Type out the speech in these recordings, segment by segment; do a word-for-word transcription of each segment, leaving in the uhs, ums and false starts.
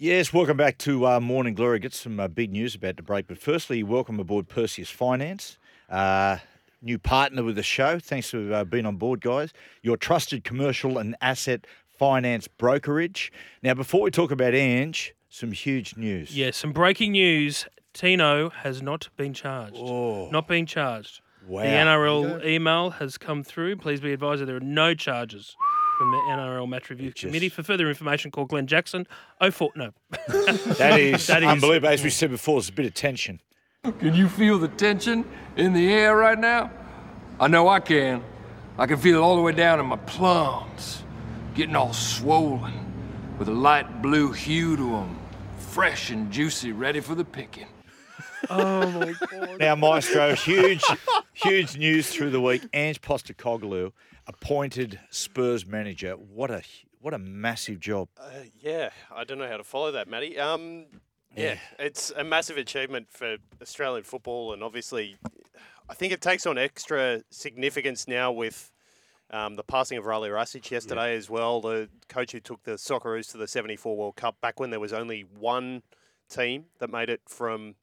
Yes, welcome back to uh, Morning Glory. Get some uh, big news about the break. But firstly, welcome aboard Perseus Finance, uh, new partner with the show. Thanks for uh, being on board, guys. Your trusted commercial and asset finance brokerage. Now, before we talk about Ange, some huge news. Yes, yeah, some breaking news. Tino has not been charged. Oh. Not been charged. Wow. The N R L email has come through. Please be advised that there are no charges from the N R L Match Review just... Committee. For further information, call Glenn Jackson. Oh, four, no. that, is that is unbelievable. As we said before, it's a bit of tension. Can you feel the tension in the air right now? I know I can. I can feel it all the way down in my plums, getting all swollen, with a light blue hue to them, fresh and juicy, ready for the picking. Oh, my God. Now, Maestro, huge, huge news through the week. Ange Postecoglou appointed Spurs manager. What a what a massive job. Uh, yeah, I don't know how to follow that, Matty. Um, yeah. yeah, it's a massive achievement for Australian football, and obviously I think it takes on extra significance now with um, the passing of Rale Rasic yesterday yeah. as well, the coach who took the Socceroos to the seventy-four World Cup back when there was only one team that made it from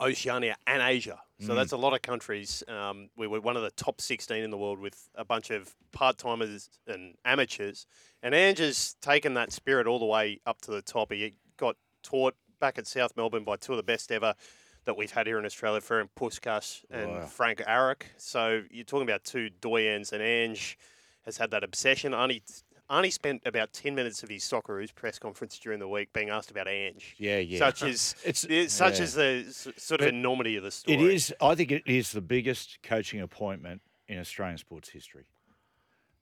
Oceania and Asia. So mm. that's a lot of countries. Um, we were one of the top sixteen in the world with a bunch of part-timers and amateurs. And Ange has taken that spirit all the way up to the top. He got taught back at South Melbourne by two of the best ever that we've had here in Australia, Ferran Puskas and wow. Frank Arick. So you're talking about two doyens, and Ange has had that obsession. Arnie, Arnie spent about ten minutes of his Socceroos press conference during the week being asked about Ange. Yeah, yeah. Such as it's, it's such yeah. as the sort of but enormity of the story. It is. I think it is the biggest coaching appointment in Australian sports history.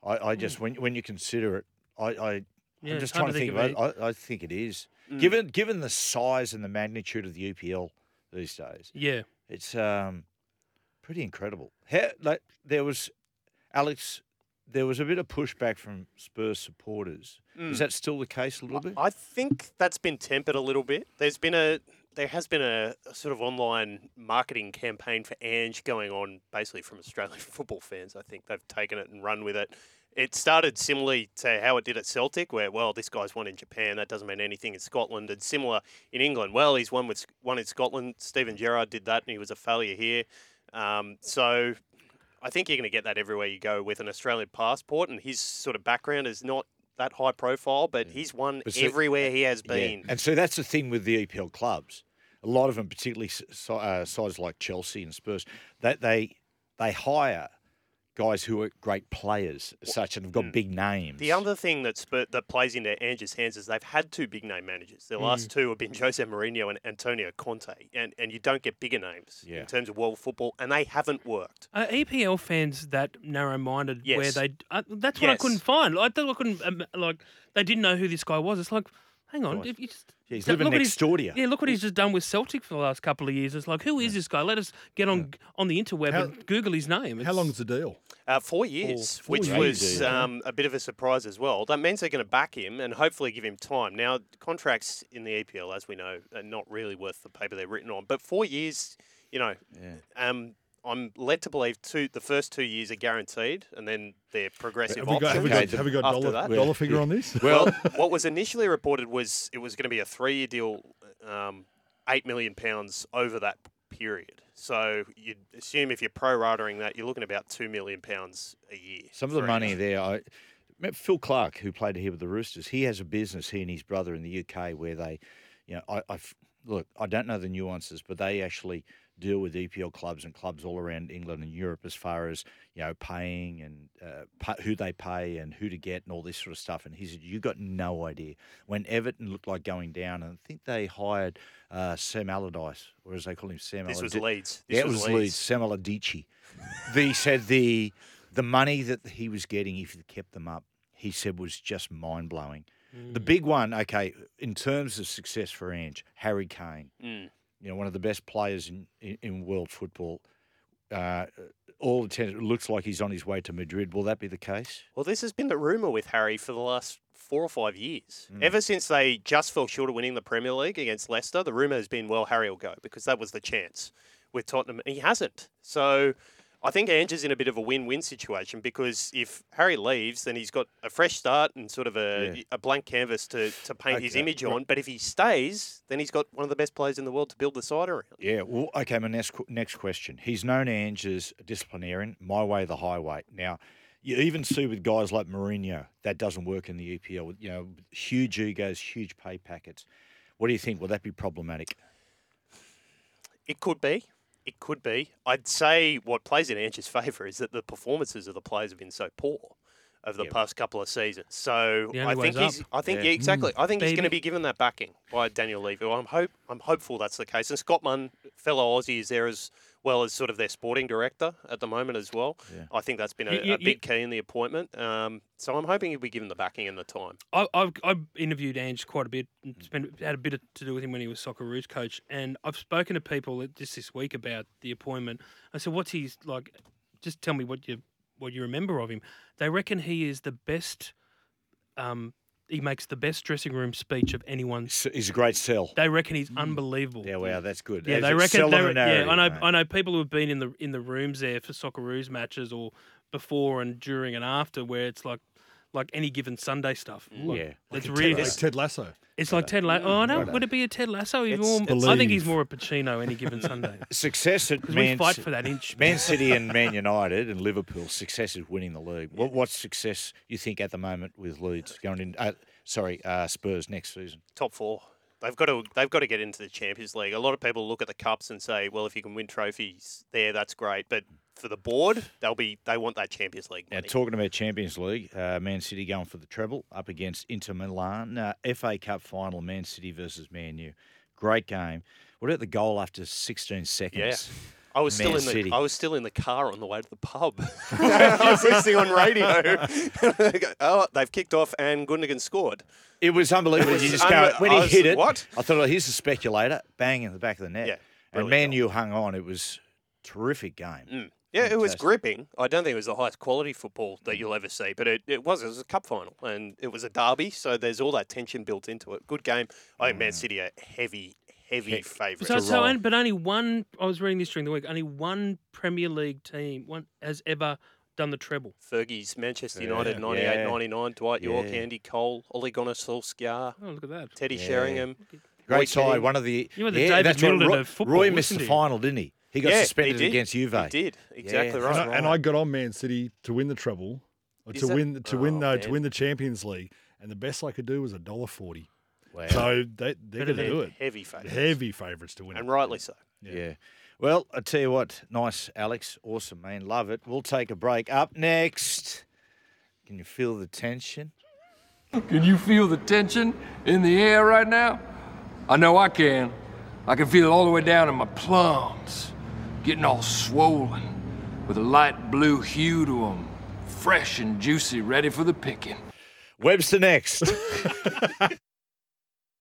I, I just mm. when when you consider it, I, I yeah, I'm just trying to think. think of it. I, I think it is mm. given given the size and the magnitude of the E P L these days. Yeah, it's um pretty incredible. How, like there was Alex. There was a bit of pushback from Spurs supporters. Mm. Is that still the case a little bit? I think that's been tempered a little bit. There's been a there has been a, a sort of online marketing campaign for Ange going on basically from Australian football fans. I think they've taken it and run with it. It started similarly to how it did at Celtic, where, well, this guy's won in Japan. That doesn't mean anything in Scotland. And similar in England. Well, he's won, with, won in Scotland. Steven Gerrard did that, and he was a failure here. Um, so... I think you're going to get that everywhere you go with an Australian passport, and his sort of background is not that high profile, but yeah. he's won so, everywhere he has been. Yeah. And so that's the thing with the E P L clubs. A lot of them, particularly so, uh, sides like Chelsea and Spurs, that they they hire guys who are great players as such and have got mm. big names. The other thing that Spurs, that plays into Ange's hands is they've had two big name managers. Their mm. last two have been Jose Mourinho and Antonio Conte, and, and you don't get bigger names yeah. in terms of world football, and they haven't worked. Are E P L fans that narrow-minded yes. where they uh, – that's what yes. I couldn't find. I thought I couldn't um, – like, they didn't know who this guy was. It's like, hang on. Nice. If you just, yeah, he's living next door to you. Yeah, look what he's just done with Celtic for the last couple of years. It's like, who is this guy? Let us get on yeah. on the interweb how, and Google his name. It's, how long's the deal? Uh, four years, four, four which years. was um, a bit of a surprise as well. That means they're going to back him and hopefully give him time. Now, contracts in the E P L, as we know, are not really worth the paper they're written on. But four years, you know, yeah. um, I'm led to believe two. The first two years are guaranteed, and then they're progressive options. Have we got, have we got, have we got dollar, dollar yeah. figure yeah. on this? Well, what was initially reported was it was going to be a three-year deal, um, eight million pounds over that period. So you'd assume if you're pro-ratering that, you're looking at about two million pounds a year. Some of the money there... I, Phil Clark, who played here with the Roosters, he has a business, he and his brother, in the U K where they... you know, I I've, Look, I don't know the nuances, but they actually... deal with E P L clubs and clubs all around England and Europe as far as, you know, paying and uh, pay, who they pay and who to get and all this sort of stuff. And he said, you got no idea. When Everton looked like going down, and I think they hired uh, Sam Allardyce, or as they call him, Sam Allardyce. This Allard- was Leeds. This yeah, was it was Leeds. Leeds. Sam Allardyce. He said the the money that he was getting, if he kept them up, he said was just mind-blowing. Mm. The big one, okay, in terms of success for Ange, Harry Kane, mm. you know, one of the best players in, in, in world football. Uh, all attended, it looks like he's on his way to Madrid. Will that be the case? Well, this has been the rumour with Harry for the last four or five years. Mm. Ever since they just fell short of winning the Premier League against Leicester, the rumour has been, well, Harry will go because that was the chance with Tottenham. He hasn't. So I think Ange is in a bit of a win-win situation because if Harry leaves, then he's got a fresh start and sort of a, yeah. a blank canvas to, to paint okay. his image on. But if he stays, then he's got one of the best players in the world to build the side around. Yeah. Well, okay, my next, next question. He's known Ange as a disciplinarian, my way, the highway. Now, you even see with guys like Mourinho, that doesn't work in the E P L. You know, huge egos, huge pay packets. What do you think? Will that be problematic? It could be. It could be. I'd say what plays in Ange's favour is that the performances of the players have been so poor over the yep. past couple of seasons. So I think he's. Up. I think yeah. Yeah, exactly. Mm, I think baby. he's going to be given that backing by Daniel Levy. I'm hope. I'm hopeful that's the case. And Scott Munn, fellow Aussie, is there as well as sort of their sporting director at the moment as well. Yeah. I think that's been a, you, you, a big you, key in the appointment. Um, so I'm hoping he'll be given the backing and the time. I, I've, I've interviewed Ange quite a bit. It's been, had a bit to do with him when he was Socceroos coach. And I've spoken to people just this week about the appointment. I said, what's his, like, just tell me what you what you remember of him. They reckon he is the best, um, he makes the best dressing room speech of anyone. He's a great sell. They reckon he's unbelievable. Yeah, wow, that's good. Yeah, they reckon. They, yeah, I know. Mate. I know people who have been in the in the rooms there for Socceroos matches or before and during and after, where it's like like any given Sunday stuff. Like, yeah, it's like really it's, Ted Lasso. It's like Ted Lasso. Oh, no, right would it be a Ted Lasso? It's, more, it's, I think he's more a Pacino any given Sunday. Success at Man, fight for that inch. Man City and Man United and Liverpool. Success is winning the league. Yeah. What what success you think at the moment with Leeds going in? Uh, sorry, uh, Spurs next season. Top four. They've got to they've got to get into the Champions League. A lot of people look at the cups and say, well, if you can win trophies there, that's great. But for the board, they'll be they want that Champions League money. Now, talking about Champions League, uh, Man City going for the treble up against Inter Milan. Uh, F A Cup final, Man City versus Man U. Great game. What about the goal after sixteen seconds? Yeah. I was Man still in the City. I was still in the car on the way to the pub. I was listening on radio. Oh, they've kicked off and Gundogan scored. It was unbelievable. It was you just unbe- go, when he was, hit it, what? I thought, oh, here's a speculator, bang in the back of the net. Yeah, and Man U hung on. It was a terrific game. Mm. Yeah, fantastic. It was gripping. I don't think it was the highest quality football that you'll ever see, but it, it was. It was a cup final, and it was a derby, so there's all that tension built into it. Good game. I think mm. Man City are heavy, heavy favourite. So, so, but only one, I was reading this during the week, only one Premier League team one has ever done the treble. Fergie's, Manchester United, ninety-eight ninety-nine, yeah. Dwight yeah. York, Andy Cole, Ole Gunnar Solskjaer. Oh, look at that. Teddy yeah. Sheringham. Great side. One of the... You were the yeah, David Middleton Roy, of football. Roy missed the you? final, didn't he? He got yeah, suspended he against Juve. He did. Exactly yeah. right. And I, and I got on Man City to win the treble, or to, that, win, to, oh, win the, to win the Champions League, and the best I could do was one dollar forty. Wow. So they, they're going to do it. Heavy favourites. Heavy favourites to win. And it. rightly so. Yeah. yeah. Well, I tell you what. Nice, Alex. Awesome, man. Love it. We'll take a break. Up next. Can you feel the tension? Can you feel the tension in the air right now? I know I can. I can feel it all the way down in my plums, getting all swollen, with a light blue hue to them, fresh and juicy, ready for the picking. Webster next.